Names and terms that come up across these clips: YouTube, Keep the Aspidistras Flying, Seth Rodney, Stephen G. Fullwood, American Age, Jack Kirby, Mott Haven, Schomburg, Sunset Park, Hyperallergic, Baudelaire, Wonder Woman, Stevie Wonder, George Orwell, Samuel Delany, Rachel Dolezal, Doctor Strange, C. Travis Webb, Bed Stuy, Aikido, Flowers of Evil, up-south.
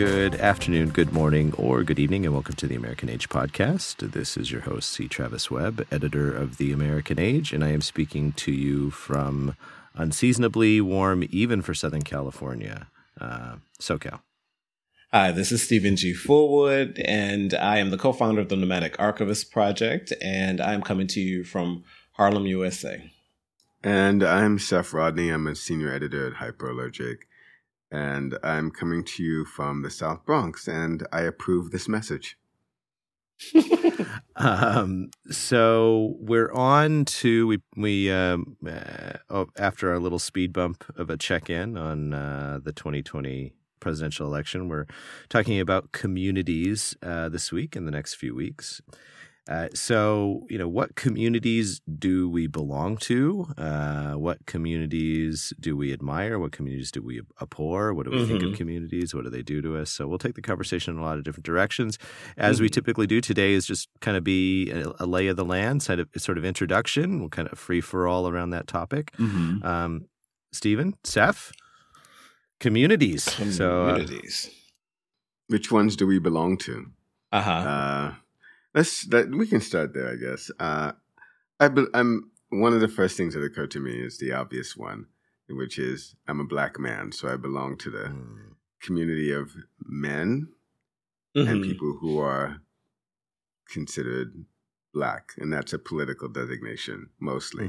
Good afternoon, good morning, or good evening, and welcome to the American Age podcast. This is your host, C. Travis Webb, editor of the American Age, and I am speaking to you from unseasonably warm, even for Southern California, SoCal. Hi, this is Stephen G. Fullwood, and I am the co-founder of the Nomadic Archivist Project, and I'm coming to you from Harlem, USA. And I'm Seth Rodney. I'm a senior editor at Hyperallergic, and I'm coming to you from the South Bronx, and I approve this message. So we're on to, we after our little speed bump of a check-in on the 2020 presidential election. We're talking about communities this week and the next few weeks. So, you know, what communities do we belong to? What communities do we admire? What communities do we abhor? What do we think of communities? What do they do to us? So we'll take the conversation in a lot of different directions. As we typically do today is just kind of be a lay of the land, sort of introduction. We'll kind of free for all around that topic. Stephen, Seth, communities. So, which ones do we belong to? We can start there, I guess. I'm one of the first things that occurred to me is the obvious one, which is I'm a black man, so I belong to the community of men and people who are considered black, and that's a political designation mostly.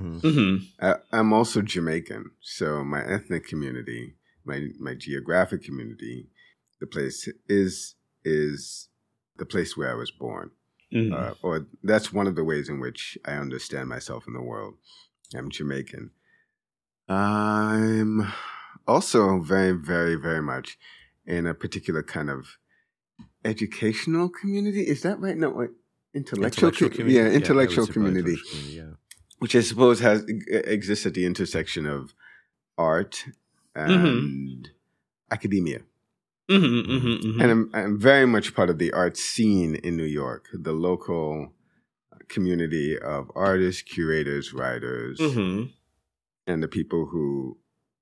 I'm also Jamaican, so my ethnic community, my geographic community, the place is the place where I was born. Or that's one of the ways in which I understand myself in the world. I'm Jamaican. I'm also very, very, very much in a particular kind of educational community. Is that right? No, intellectual community. Yeah, intellectual community. Which I suppose exists at the intersection of art and academia. And I'm very much part of the art scene in New York, the local community of artists, curators, writers, and the people who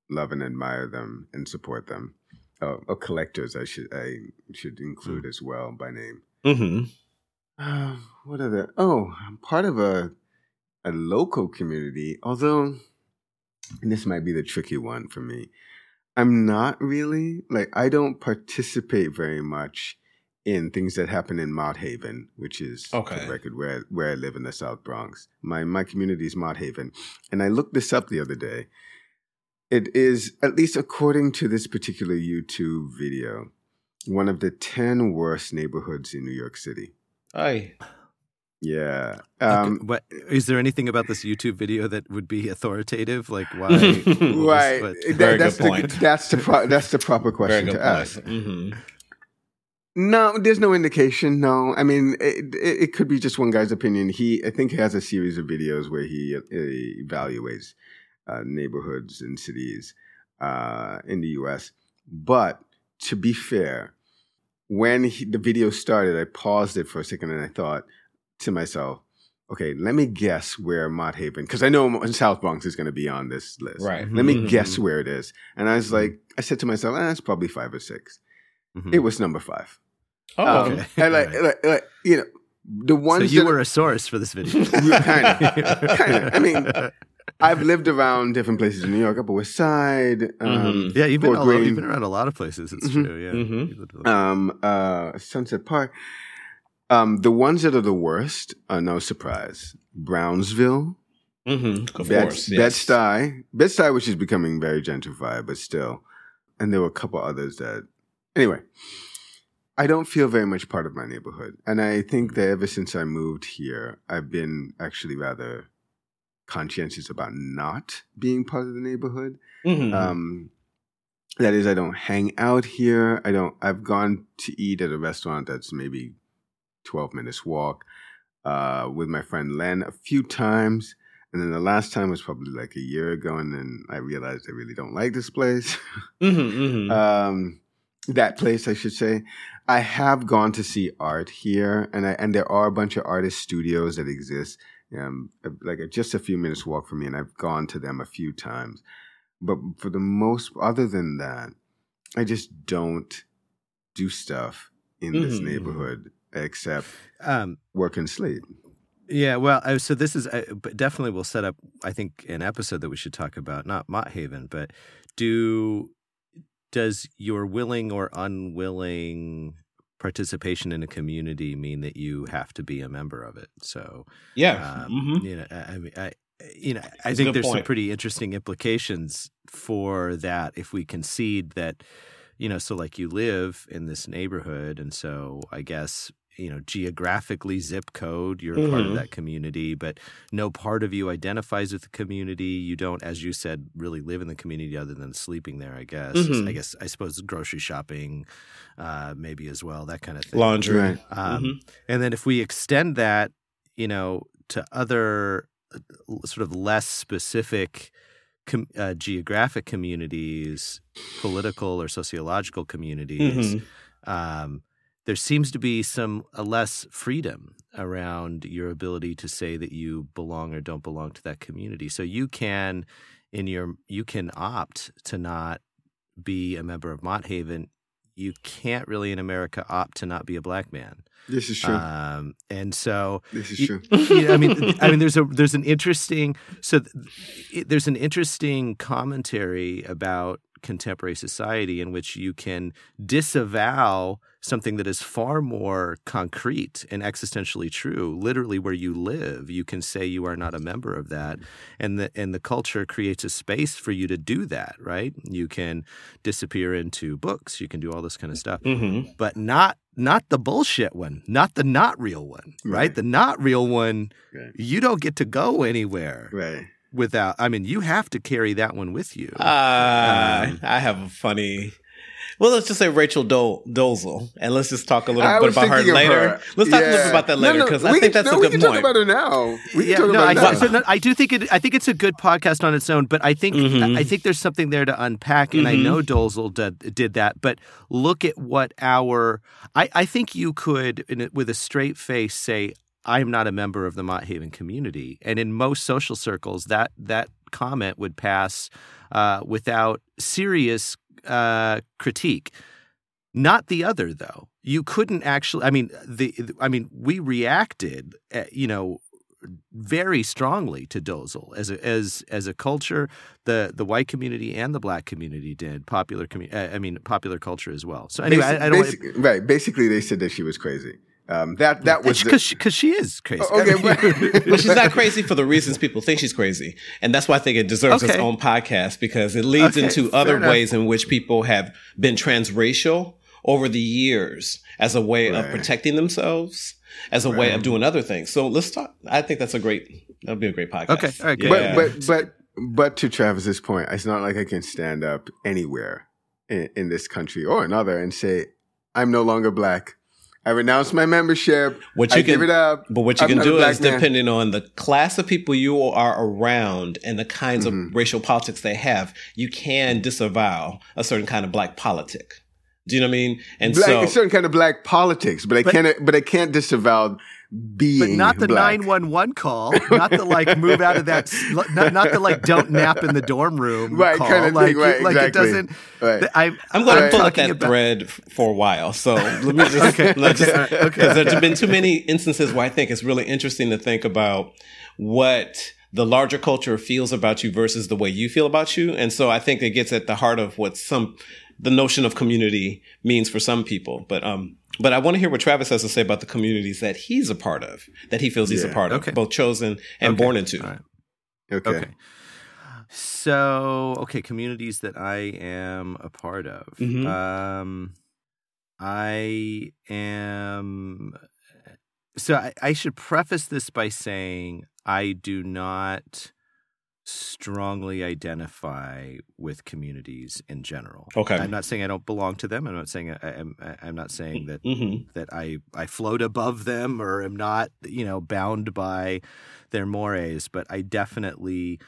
love and admire them and support them, or collectors. I should include as well by name. What are the? Oh, I'm part of a local community. Although, and this might be the tricky one for me. I'm not really, I don't participate very much in things that happen in Mott Haven, which is the record where I live in the South Bronx. My community is Mott Haven. And I looked this up the other day. It is, at least according to this particular YouTube video, one of the 10 worst neighborhoods in New York City. Aye. Yeah. But is there anything about this YouTube video that would be authoritative? Like why? Right. That's the proper question to ask. No, there's no indication. No, I mean it could be just one guy's opinion. I think he has a series of videos where he evaluates neighborhoods and cities in the U.S. But to be fair, when the video started, I paused it for a second and I thought to myself, okay, let me guess where Mott Haven, because I know South Bronx is going to be on this list. Right. Let me guess where it is. And I was like, I said to myself, it's probably 5 or 6. It was number 5. Oh, okay. And the ones. So you were a source for this video. Kind of. I mean, I've lived around different places in New York, Upper West Side. Yeah, you've been around a lot of places. It's true. Yeah. Sunset Park. The ones that are the worst are no surprise. Brownsville. Bed Stuy. Bed Stuy, which is becoming very gentrified, but still. And there were a couple others that... Anyway, I don't feel very much part of my neighborhood. And I think that ever since I moved here, I've been actually rather conscientious about not being part of the neighborhood. That is, I don't hang out here. I've gone to eat at a restaurant that's maybe 12 minutes walk with my friend Len a few times. And then the last time was probably like a year ago. And then I realized I really don't like this place. That place, I should say. I have gone to see art here. And there are a bunch of artist studios that exist. Just a few minutes walk from me. And I've gone to them a few times. But for the most, other than that, I just don't do stuff in this neighborhood except work and sleep. Yeah, well, so this is definitely will set up, I think, an episode that we should talk about, not Mott Haven, but does your willing or unwilling participation in a community mean that you have to be a member of it? So, yeah, you know, I think there's some pretty interesting implications for that if we concede that, you know, so like you live in this neighborhood, and so I guess, you know, geographically, zip code, you're part of that community, but no part of you identifies with the community. You don't, as you said, really live in the community other than sleeping there, I guess. I suppose grocery shopping maybe as well, that kind of thing. Laundry. And then if we extend that, you know, to other sort of less specific geographic communities, political or sociological communities, there seems to be some less freedom around your ability to say that you belong or don't belong to that community. So you can, you can opt to not be a member of Mott Haven. You can't really in America opt to not be a black man. This is true. And so this is true. I mean, there's an interesting commentary about contemporary society in which you can disavow something that is far more concrete and existentially true, literally where you live. You can say you are not a member of that, and the culture creates a space for you to do that, right? You can disappear into books, you can do all this kind of stuff, but not the bullshit one, not the not real one, right? The not real one, you don't get to go anywhere, right? Without, I mean, you have to carry that one with you. I have a funny. Well, let's just say Rachel Dolezal, and let's just talk a little bit about her later. Let's talk a little bit about that later, because I think that's a good point. We can talk about her now. I do think I think it's a good podcast on its own, but I think there's something there to unpack, and I know Dolezal did that, but look at what I think you could, with a straight face, say, I am not a member of the Mott Haven community. And in most social circles, that comment would pass without serious critique. Not the other, though. You couldn't actually. We reacted, very strongly to Dolezal as a culture. The white community and the black community did. Popular culture as well. So anyway, Basically, they said that she was crazy. That was because she is crazy. Okay, well, she's not crazy for the reasons people think she's crazy, and that's why I think it deserves its own podcast, because it leads into other ways in which people have been transracial over the years as a way of protecting themselves, as a way of doing other things. So let's talk. I think that'll be a great podcast. Okay, all right, yeah. But to Travis's point, it's not like I can stand up anywhere in this country or another and say I'm no longer black. I renounce my membership. Give it up. But what you can do is, depending on the class of people you are around and the kinds of racial politics they have, you can disavow a certain kind of black politic. Do you know what I mean? And a certain kind of black politics, but I can't disavow being black. But not the 911 call, not the move out of that, not the don't nap in the dorm room call. Kind of thing, right, exactly. It doesn't. Right. I'm going to pull up that thread for a while. So let me just because there's been too many instances where I think it's really interesting to think about what the larger culture feels about you versus the way you feel about you, and so I think it gets at the heart of what the notion of community means for some people. But I want to hear what Travis has to say about the communities that he's a part of, that he feels he's a part of, both chosen and born into. Right. Okay. So, communities that I am a part of. I am... So I should preface this by saying I do not strongly identify with communities in general. Okay. I'm not saying I don't belong to them. I'm not saying I'm not saying that that I float above them or am not, bound by their mores, but I definitely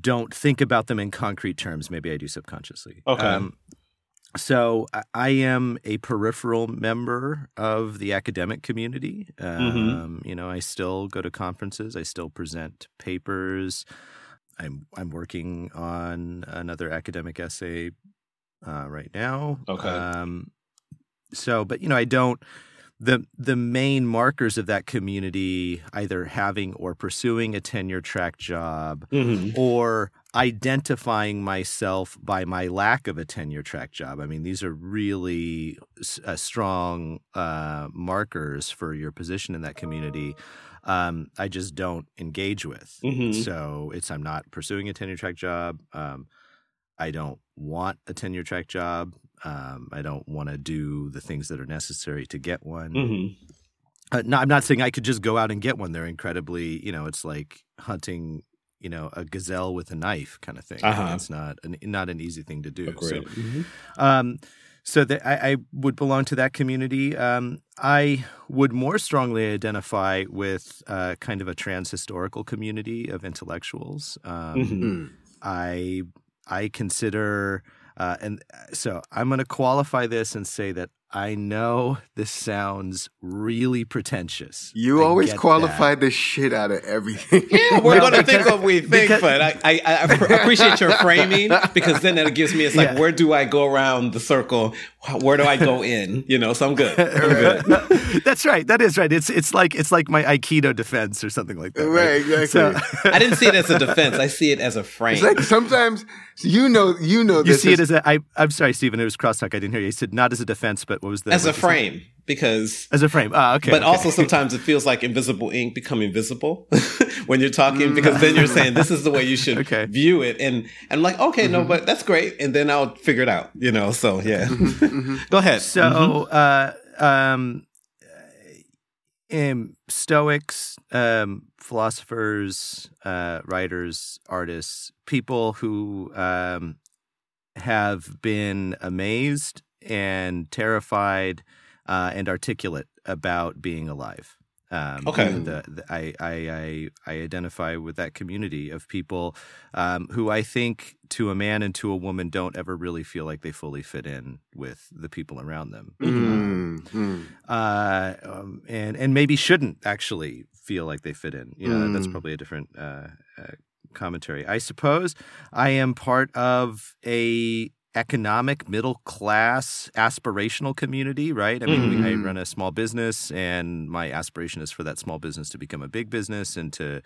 don't think about them in concrete terms. Maybe I do subconsciously. Okay. So I am a peripheral member of the academic community. I still go to conferences. I still present papers. I'm working on another academic essay right now. Okay. So, but, you know, I don't, the main markers of that community either having or pursuing a tenure track job mm-hmm. or identifying myself by my lack of a tenure track job. I mean, these are really strong markers for your position in that community. I just don't engage with. Mm-hmm. So it's, I'm not pursuing a tenure track job. I don't want a tenure track job. I don't want to do the things that are necessary to get one. Mm-hmm. No, I'm not saying I could just go out and get one. They're incredibly, you know, it's like hunting, you know, a gazelle with a knife kind of thing. Uh-huh. I mean, it's not an easy thing to do. So, mm-hmm. So I would belong to that community. I would more strongly identify with kind of a trans-historical community of intellectuals. Mm-hmm. I consider, and so I'm going to qualify this and say that I know this sounds really pretentious. You always qualify the shit out of everything. Yeah, we're going to think what we think, but I appreciate your framing because then that gives me, it's like, where do I go around the circle? Where do I go in? You know, so I'm good. That's right. That is right. It's like my Aikido defense or something like that. Right, exactly. So, I didn't see it as a defense. I see it as a frame. It's like sometimes, you know this. You see it as a, I'm sorry, Stephen, it was crosstalk. I didn't hear you. You said not as a defense, but what was the... As a frame, because... As a frame, okay. But also sometimes it feels like invisible ink becoming visible when you're talking, because then you're saying, this is the way you should view it. And I'm like, okay, no, but that's great. And then I'll figure it out, you know, so yeah. Go ahead. So, Stoics, philosophers, writers, artists, people who have been amazed and terrified and articulate about being alive. I identify with that community of people who I think to a man and to a woman don't ever really feel like they fully fit in with the people around them. And maybe shouldn't actually feel like they fit in. You know, that's probably a different commentary. I suppose I am part of a... economic, middle-class, aspirational community, right? I mean, I run a small business, and my aspiration is for that small business to become a big business and to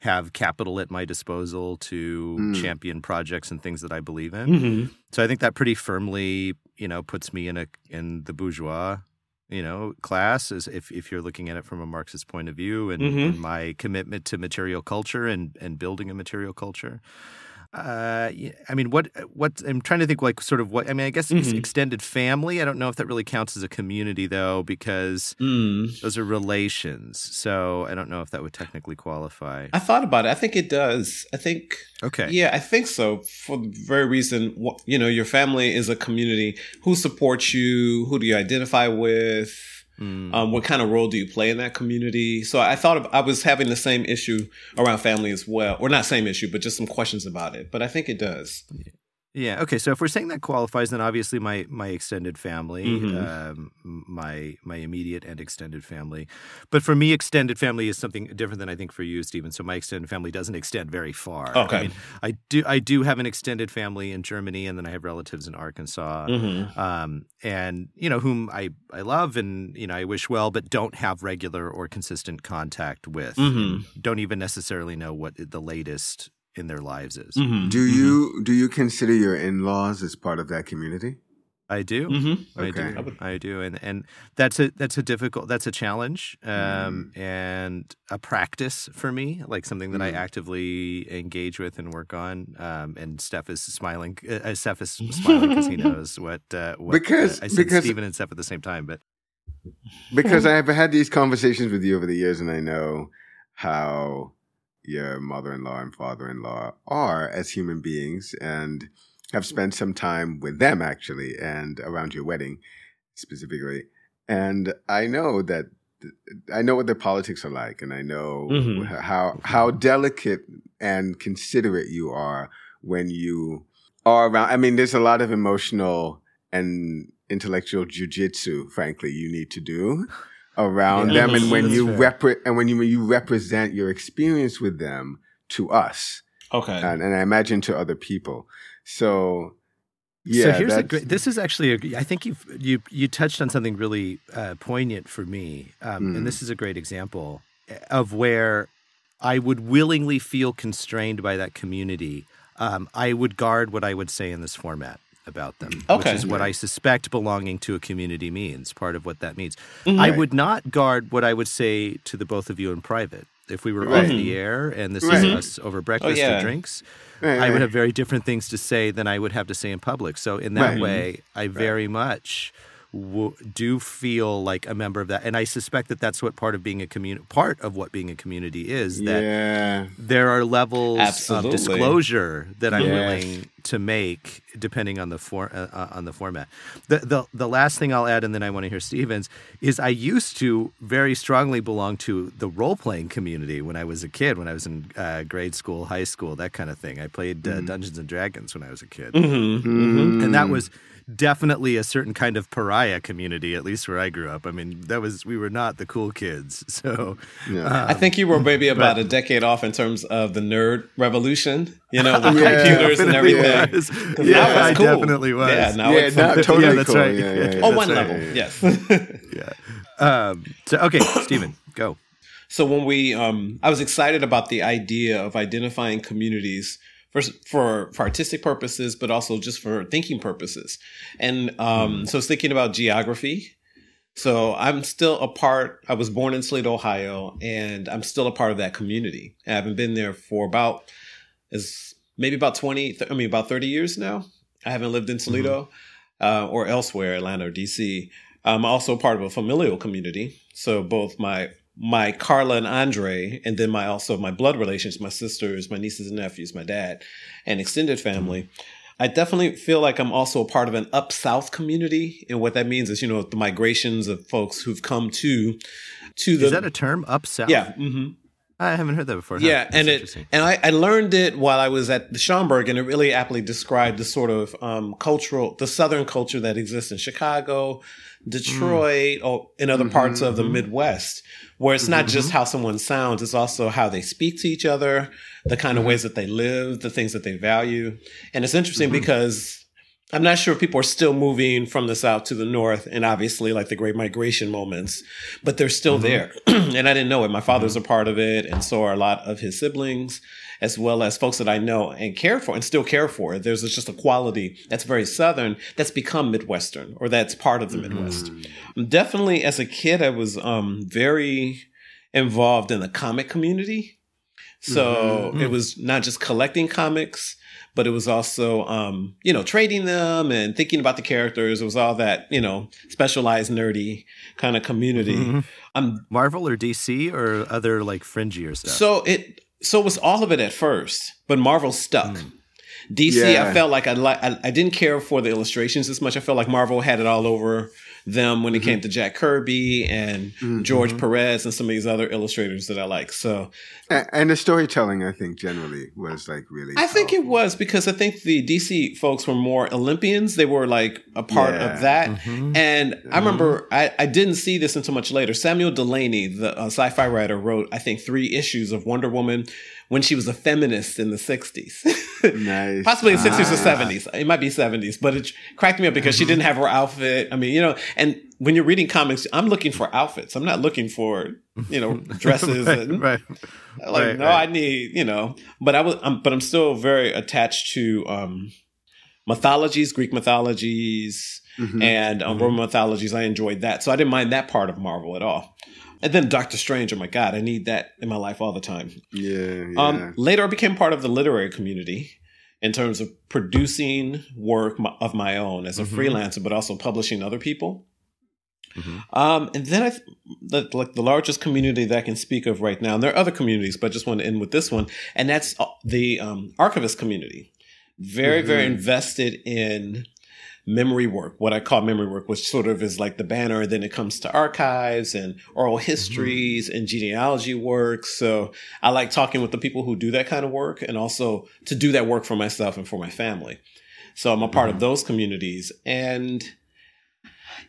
have capital at my disposal to champion projects and things that I believe in. Mm-hmm. So I think that pretty firmly, you know, puts me in the bourgeois, you know, class, as if you're looking at it from a Marxist point of view, and, and my commitment to material culture and building a material culture. I mean, what I'm trying to think, like, sort of what, I mean, I guess it's extended family. I don't know if that really counts as a community, though, because those are relations. So I don't know if that would technically qualify. I thought about it. I think it does. I think. Okay. Yeah, I think so. For the very reason, you know, your family is a community. Who supports you? Who do you identify with? What kind of role do you play in that community? So I thought I was having the same issue around family as well. Or not same issue, but just some questions about it. But I think it does. Yeah. Okay. So if we're saying that qualifies, then obviously my extended family, my immediate and extended family. But for me, extended family is something different than I think for you, Stephen. So my extended family doesn't extend very far. Okay. I mean, I do have an extended family in Germany, and then I have relatives in Arkansas, and you know whom I love, and you know I wish well, but don't have regular or consistent contact with. Don't even necessarily know what the latest in their lives is. Do you consider your in-laws as part of that community? I do. I do. And that's a difficult, that's a challenge and a practice for me, like something that I actively engage with and work on. And Steph is smiling because he knows what Stephen and Steph at the same time, but because I have had these conversations with you over the years, and I know how your mother-in-law and father-in-law are as human beings, and have spent some time with them actually, and around your wedding specifically. And I know that I know what their politics are like, and I know how delicate and considerate you are when you are around. I mean, there's a lot of emotional and intellectual jujitsu, frankly, you need to do around them, and when you represent your experience with them to us, and I imagine to other people. So Yeah. So here's a great, this is actually, I think you touched on something really poignant for me. And this is a great example of where I would willingly feel constrained by that community. I would guard what I would say in this format about them, okay, which is what I suspect belonging to a community means, part of what that means. Mm-hmm. I would not guard what I would say to the both of you in private. If we were off the air and this is us over breakfast or drinks, I would have very different things to say than I would have to say in public. So in that way, I very much do feel like a member of that. And I suspect that that's what part of what being a community is, that there are levels of disclosure that I'm willing to make depending on the on the format. The last thing I'll add, and then I want to hear Stephen's, is I used to very strongly belong to the role-playing community when I was a kid, when I was in grade school, high school, that kind of thing. I played Dungeons and Dragons when I was a kid. Mm-hmm. Mm-hmm. And that was definitely a certain kind of pariah community, at least where I grew up. I mean, we were not the cool kids. So I think you were maybe about a decade off in terms of the nerd revolution, you know, with computers and everything. I cool. definitely was. Yeah, now it's totally yeah, that's cool. Right. Yeah, yeah, yeah. Oh, that's one right. level, yes. yeah. So, okay, Stephen, go. So when I was excited about the idea of identifying communities for artistic purposes, but also just for thinking purposes. And so I was thinking about geography. So I'm still I was born in Toledo, Ohio, and I'm still a part of that community. I haven't been there for about 30 years now. I haven't lived in Toledo or elsewhere, Atlanta or DC. I'm also part of a familial community. So both my Carla and Andre, and then my blood relations, my sisters, my nieces and nephews, my dad, and extended family. I definitely feel like I'm also a part of an up-south community. And what that means is, you know, the migrations of folks who've come to the... Is that a term, up-south? Yeah, mm-hmm. I haven't heard that before. No. Yeah, I learned it while I was at the Schomburg, and it really aptly described the sort of the Southern culture that exists in Chicago, Detroit, or in other parts of the Midwest, where it's not just how someone sounds, it's also how they speak to each other, the kind of ways that they live, the things that they value. And it's interesting because I'm not sure if people are still moving from the South to the North, and obviously like the Great Migration moments, but they're still there. And I didn't know it. My father's a part of it, and so are a lot of his siblings, as well as folks that I know and care for and still care for. There's just a quality that's very Southern that's become Midwestern, or that's part of the Midwest. Definitely as a kid, I was very involved in the comic community. So it was not just collecting comics, but it was also, you know, trading them and thinking about the characters. It was all that, you know, specialized nerdy kind of community. Marvel or DC or other like fringier stuff? So it was all of it at first, but Marvel stuck. DC, I felt like I didn't care for the illustrations as much. I felt like Marvel had it all over them when it came to Jack Kirby and George Perez and some of these other illustrators that I like. So, and the storytelling, I think, generally was like really powerful. I think it was, because I think the DC folks were more Olympians. They were like a part of that. And I remember, I didn't see this until much later. Samuel Delany, the sci-fi writer, wrote, I think, 3 issues of Wonder Woman when she was a feminist in the 60s. Nice. Possibly in the 60s or 70s. It might be 70s, but it cracked me up because she didn't have her outfit. I mean, you know, and when you're reading comics, I'm looking for outfits. I'm not looking for, you know, dresses. I need, you know, but I'm still very attached to mythologies, Greek mythologies and Roman mythologies. I enjoyed that. So I didn't mind that part of Marvel at all. And then Doctor Strange, oh my God, I need that in my life all the time. Yeah. Later, I became part of the literary community in terms of producing work of my own as a freelancer, but also publishing other people. And then the largest community that I can speak of right now, and there are other communities, but I just want to end with this one, and that's the archivist community. Very, very invested in memory work, what I call memory work, which sort of is like the banner. Then it comes to archives and oral histories and genealogy work. So I like talking with the people who do that kind of work, and also to do that work for myself and for my family. So I'm a part of those communities. And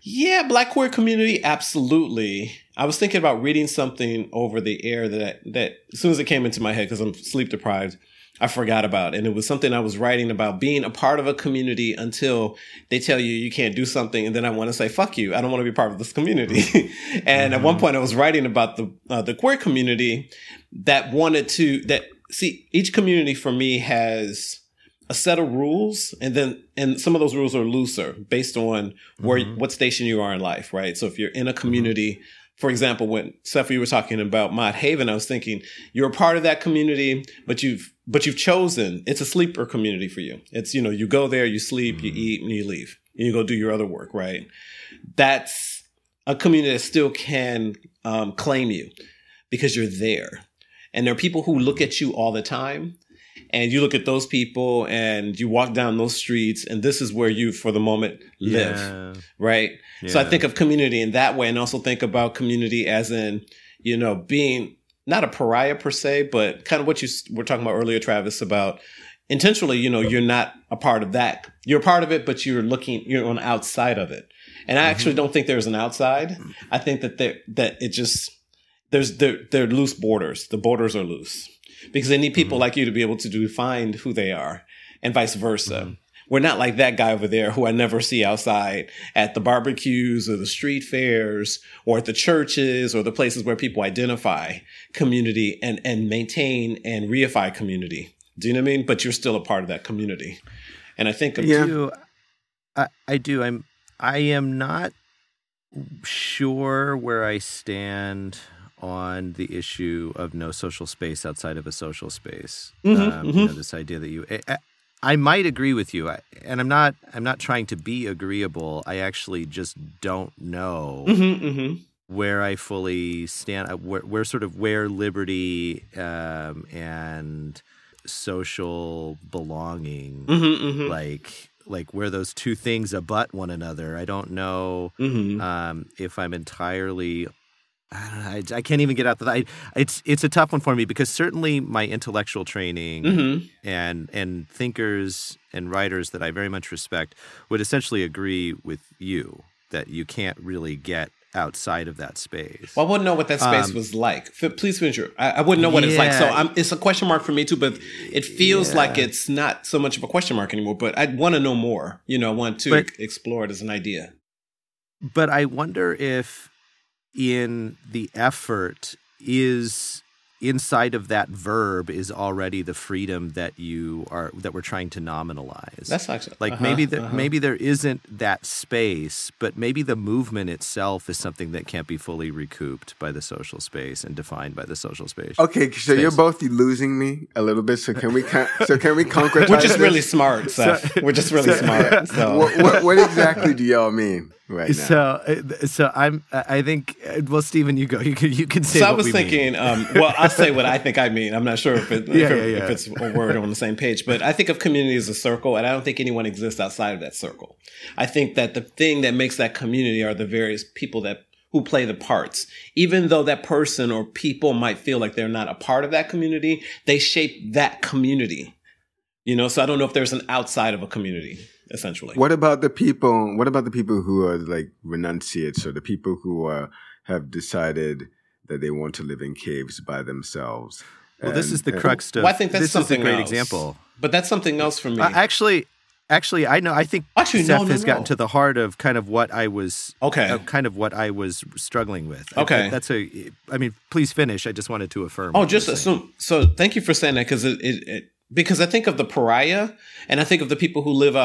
yeah, Black queer community, absolutely. I was thinking about reading something over the air that as soon as it came into my head, because I'm sleep deprived, I forgot about. And it was something I was writing about being a part of a community until they tell you you can't do something. And then I want to say, fuck you. I don't want to be part of this community. And at one point I was writing about the queer community that wanted to, that see, each community for me has a set of rules. And some of those rules are looser based on where, what station you are in life. Right. So if you're in a community, for example, when Seth, you were talking about Mott Haven, I was thinking you're a part of that community, but you've chosen. It's a sleeper community for you. It's, you know, you go there, you sleep, you eat, and you leave, and you go do your other work. Right. That's a community that still can claim you because you're there. And there are people who look at you all the time. And you look at those people and you walk down those streets and this is where you, for the moment, live, right? Yeah. So I think of community in that way and also think about community as in, you know, being not a pariah per se, but kind of what you were talking about earlier, Travis, about intentionally, you know, you're not a part of that. You're a part of it, but you're on the outside of it. And I actually don't think there's an outside. I think that they're loose borders. The borders are loose. Because they need people like you to be able to define who they are and vice versa. We're not like that guy over there who I never see outside at the barbecues or the street fairs or at the churches or the places where people identify community and maintain and reify community. Do you know what I mean? But you're still a part of that community. And I think of you. I do. I am not sure where I stand on the issue of no social space outside of a social space. You know, this idea that I might agree with you, and I'm not trying to be agreeable. I actually just don't know where I fully stand, where liberty and social belonging, like where those two things abut one another. I don't know if I'm entirely... I can't even get out that. It's a tough one for me because certainly my intellectual training and thinkers and writers that I very much respect would essentially agree with you that you can't really get outside of that space. Well, I wouldn't know what that space was like. Please finish your... I wouldn't know what it's like. So it's a question mark for me too, but it feels like it's not so much of a question mark anymore, but I want to know more. You know, I want to explore it as an idea. But I wonder if... in the effort is inside of that verb is already the freedom that we're trying to nominalize. That's actually like maybe there isn't that space, but maybe the movement itself is something that can't be fully recouped by the social space and defined by the social space. Okay, so you're both losing me a little bit. So can we concretize? We're just really smart, Seth. We're just really smart. So what exactly do y'all mean? Right now. So I think. Well, Stephen, you go. You can say. So what I was thinking. Well, I'll say what I think I mean. I'm not sure if it's a word on the same page, but I think of community as a circle, and I don't think anyone exists outside of that circle. I think that the thing that makes that community are the various people who play the parts. Even though that person or people might feel like they're not a part of that community, they shape that community. You know, so I don't know if there's an outside of a community. Essentially. What about the people who are like renunciates or the people who have decided that they want to live in caves by themselves? Well, this is the crux stuff. Well, I think that's something else. Example. But that's something else for me. Actually, I know. I think Seth has gotten to the heart of kind of what I was struggling with. Okay, please finish. I just wanted to affirm. Oh, just assume. So thank you for saying that because I think of the pariah and I think of the people who live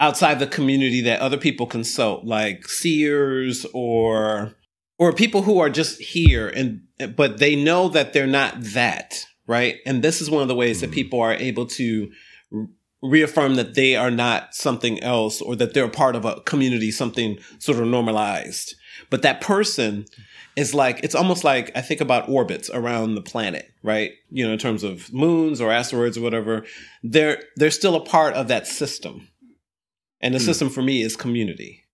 outside the community that other people consult, like seers or people who are just here but they know that they're not that, right? And this is one of the ways that people are able to reaffirm that they are not something else or that they're part of a community, something sort of normalized. But that person is like, it's almost like I think about orbits around the planet, right? You know, in terms of moons or asteroids or whatever, they're still a part of that system. And the system for me is community.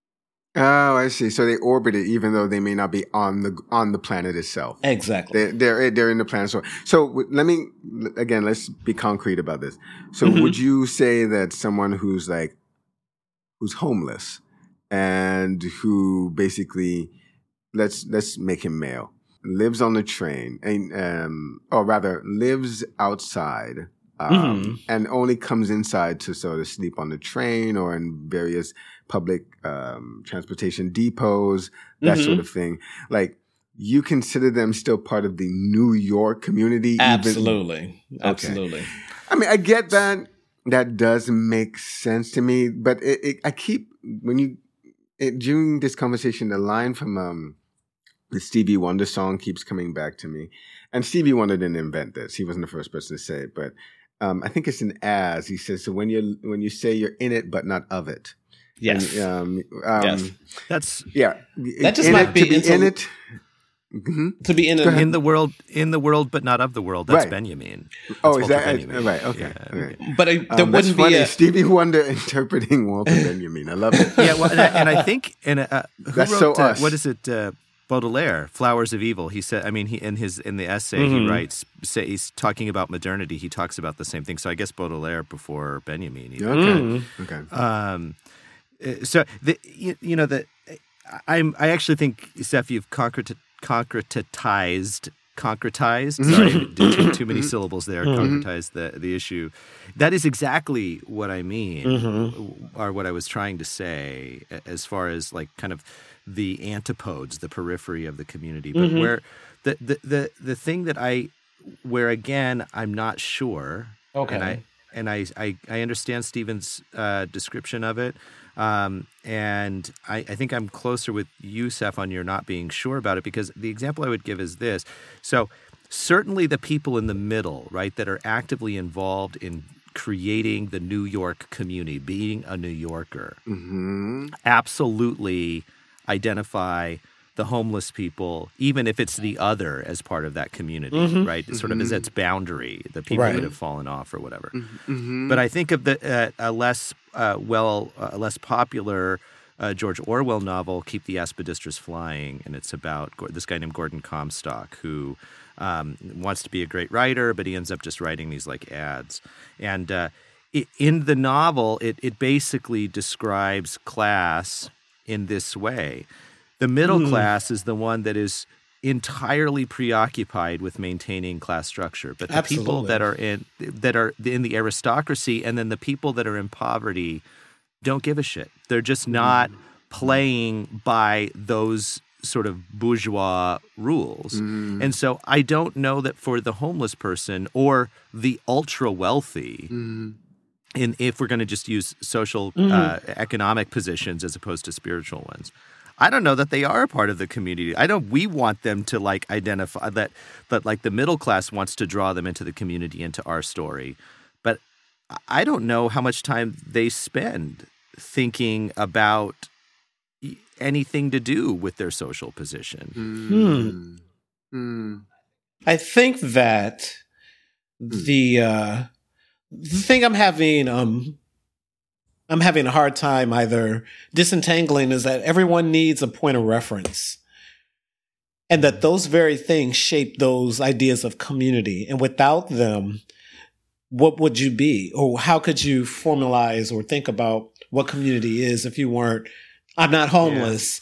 Oh, I see. So they orbit it, even though they may not be on the planet itself. Exactly. They're in the planet. So let's be concrete about this. So would you say that someone who's homeless and who basically, let's make him male, lives on the train, and, or rather lives outside and only comes inside to sort of sleep on the train or in various public transportation depots, that sort of thing. Like, you consider them still part of the New York community? Absolutely. Even? Absolutely. Okay. I mean, I get that. That does make sense to me. But during this conversation, the line from the Stevie Wonder song keeps coming back to me. And Stevie Wonder didn't invent this. He wasn't the first person to say it. But I think it's an as. He says, so when you say you're in it but not of it. Yes. Yes. That's... Yeah. That just might be... in it... Mm-hmm. To be in the world, but not of the world. That's right. Benjamin. That's Benjamin. Right? Okay. Yeah, okay. But there wouldn't be Stevie Wonder interpreting Walter Benjamin. I love it. Yeah. Well, and I think who that's wrote, so us. What is it? Baudelaire, Flowers of Evil. He said. I mean, in the essay he writes. Say he's talking about modernity. He talks about the same thing. So I guess Baudelaire before Benjamin. Either. Okay. Mm. Okay. I actually think, Seth, you've conquered. Concretized. Sorry, did too many syllables there. Concretized the issue. That is exactly what I mean, or what I was trying to say, as far as like kind of the antipodes, the periphery of the community. But where the thing that I'm not sure. Okay. And I understand Stephen's description of it. And I think I'm closer with you, Seth, on your not being sure about it, because the example I would give is this. So certainly the people in the middle, right, that are actively involved in creating the New York community, being a New Yorker, absolutely identify the homeless people, even if it's the other as part of that community, right? Sort of as its boundary, the people that have fallen off or whatever. But I think of the less popular George Orwell novel, Keep the Aspidistras Flying, and it's about this guy named Gordon Comstock who wants to be a great writer, but he ends up just writing these like ads. And in the novel, it basically describes class in this way. The middle class is the one that is entirely preoccupied with maintaining class structure, but the people that are in the aristocracy and then the people that are in poverty don't give a shit. They're just not playing by those sort of bourgeois rules. And so I don't know that for the homeless person or the ultra wealthy, and if we're going to just use social economic positions as opposed to spiritual ones, I don't know that they are a part of the community. We want them to like identify that like the middle class wants to draw them into the community, into our story. But I don't know how much time they spend thinking about anything to do with their social position. I think that the thing I'm having a hard time either disentangling is that everyone needs a point of reference and that those very things shape those ideas of community. And without them, what would you be? Or how could you formalize or think about what community is if you weren't, I'm not homeless,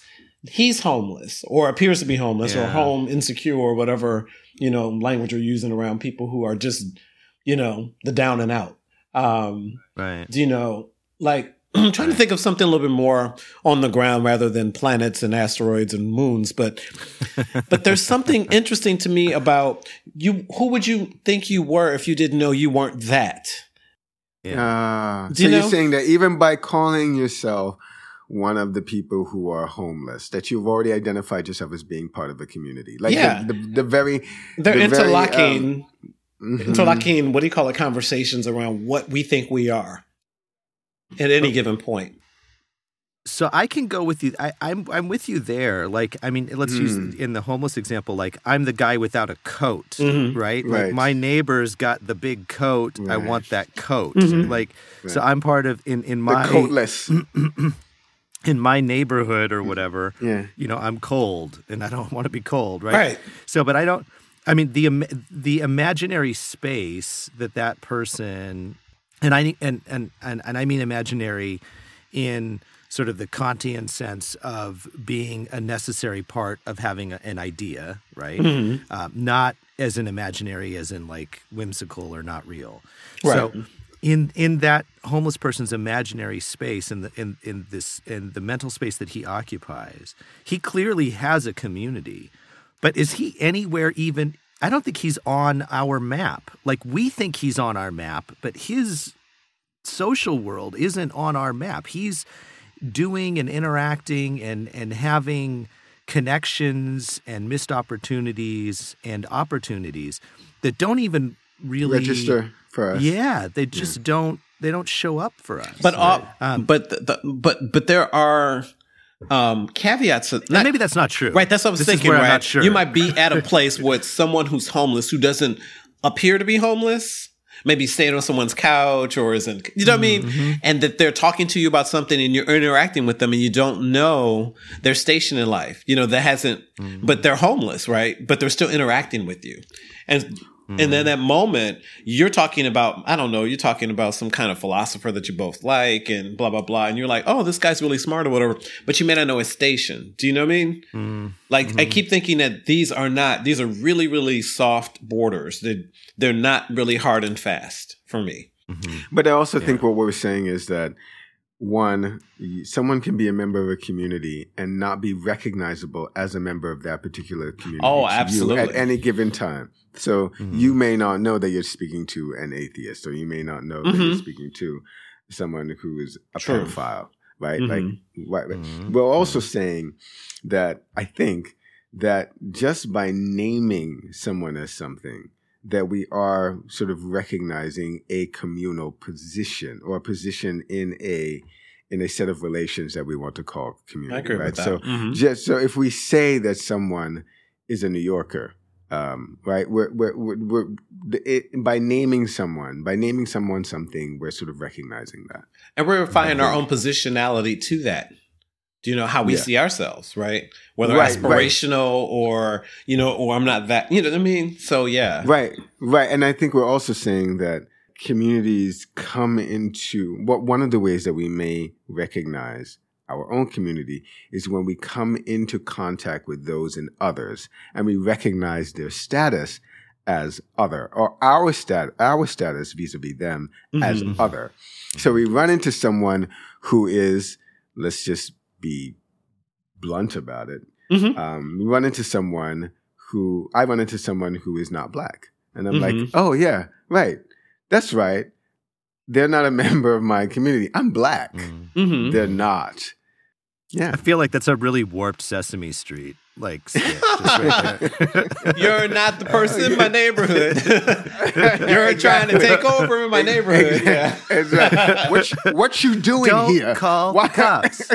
he's homeless or appears to be homeless or home insecure or whatever, language you're using around people who are just, the down and out. Right. Like, I'm trying to think of something a little bit more on the ground rather than planets and asteroids and moons. But there's something interesting to me about you. Who would you think you were if you didn't know you weren't that? Yeah. You're saying that even by calling yourself one of the people who are homeless, that you've already identified yourself as being part of a community. Like They're interlocking, what do you call it, conversations around what we think we are. At any given point. So I can go with you. I'm with you there. Like, I mean, let's use in the homeless example, like I'm the guy without a coat, right? Like my neighbor's got the big coat. Right. I want that coat. So I'm part of in my the coatless in my neighborhood or whatever. Yeah. I'm cold and I don't want to be cold, right? Right. So, but the imaginary space that person. And I mean imaginary in sort of the Kantian sense of being a necessary part of having an idea, right? Mm-hmm. Not as an imaginary, as in like whimsical or not real. Right. So in that homeless person's imaginary space, in the mental space that he occupies, he clearly has a community. But is he anywhere even? I don't think he's on our map. Like, we think he's on our map, but his social world isn't on our map. He's doing and interacting and having connections and missed opportunities and opportunities that don't even really register for us. Yeah, they just don't. They don't show up for us. But right? But there are. Caveats. And maybe that's not true. Right, that's what I was thinking, right? I'm not sure. You might be at a place with someone who's homeless who doesn't appear to be homeless, maybe staying on someone's couch or isn't, you know what I mean? And that they're talking to you about something and you're interacting with them and you don't know their station in life. You know, that hasn't, but they're homeless, right? But they're still interacting with you. And then that moment, you're talking about, I don't know, you're talking about some kind of philosopher that you both like and blah, blah, blah. And you're like, oh, this guy's really smart or whatever. But you may not know his station. Do you know what I mean? I keep thinking that these are really, really soft borders. They're not really hard and fast for me. Mm-hmm. But I also think what we're saying is that, one, someone can be a member of a community and not be recognizable as a member of that particular community. Oh, absolutely. At any given time. So you may not know that you're speaking to an atheist, or you may not know that you're speaking to someone who is a pedophile, right? We're also saying that I think that just by naming someone as something, that we are sort of recognizing a communal position or a position in a set of relations that we want to call community. I agree with that. So, so if we say that someone is a New Yorker, right, by naming someone, something, we're sort of recognizing that, and we're finding our own positionality to that. Do you know how we see ourselves, right? Whether aspirational or, you know, or I'm not that, you know what I mean? So, Right. And I think we're also saying that communities come into what one of the ways that we may recognize our own community is when we come into contact with those and others and we recognize their status as other, or our status vis-a-vis them as other. So we run into someone who is, let's just be blunt about it. I run into someone who is not black, and I'm like, oh yeah, right, that's right. They're not a member of my community. I'm black. They're not. Yeah, I feel like that's a really warped Sesame Street like skit, just right there. You're not the person in my neighborhood. You're trying to take over in my neighborhood. Exactly. What you doing here? Don't call the cops.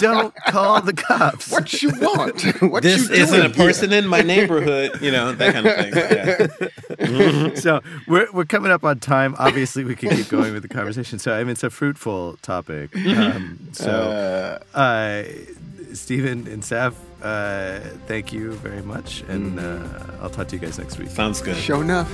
Don't call the cops. What you want? What this you doing isn't a person in my neighborhood. You know, that kind of thing. Yeah. So we're coming up on time. Obviously, we can keep going with the conversation. So I mean, it's a fruitful topic. Stephen and Seth, thank you very much, and I'll talk to you guys next week. Sounds good. Show enough.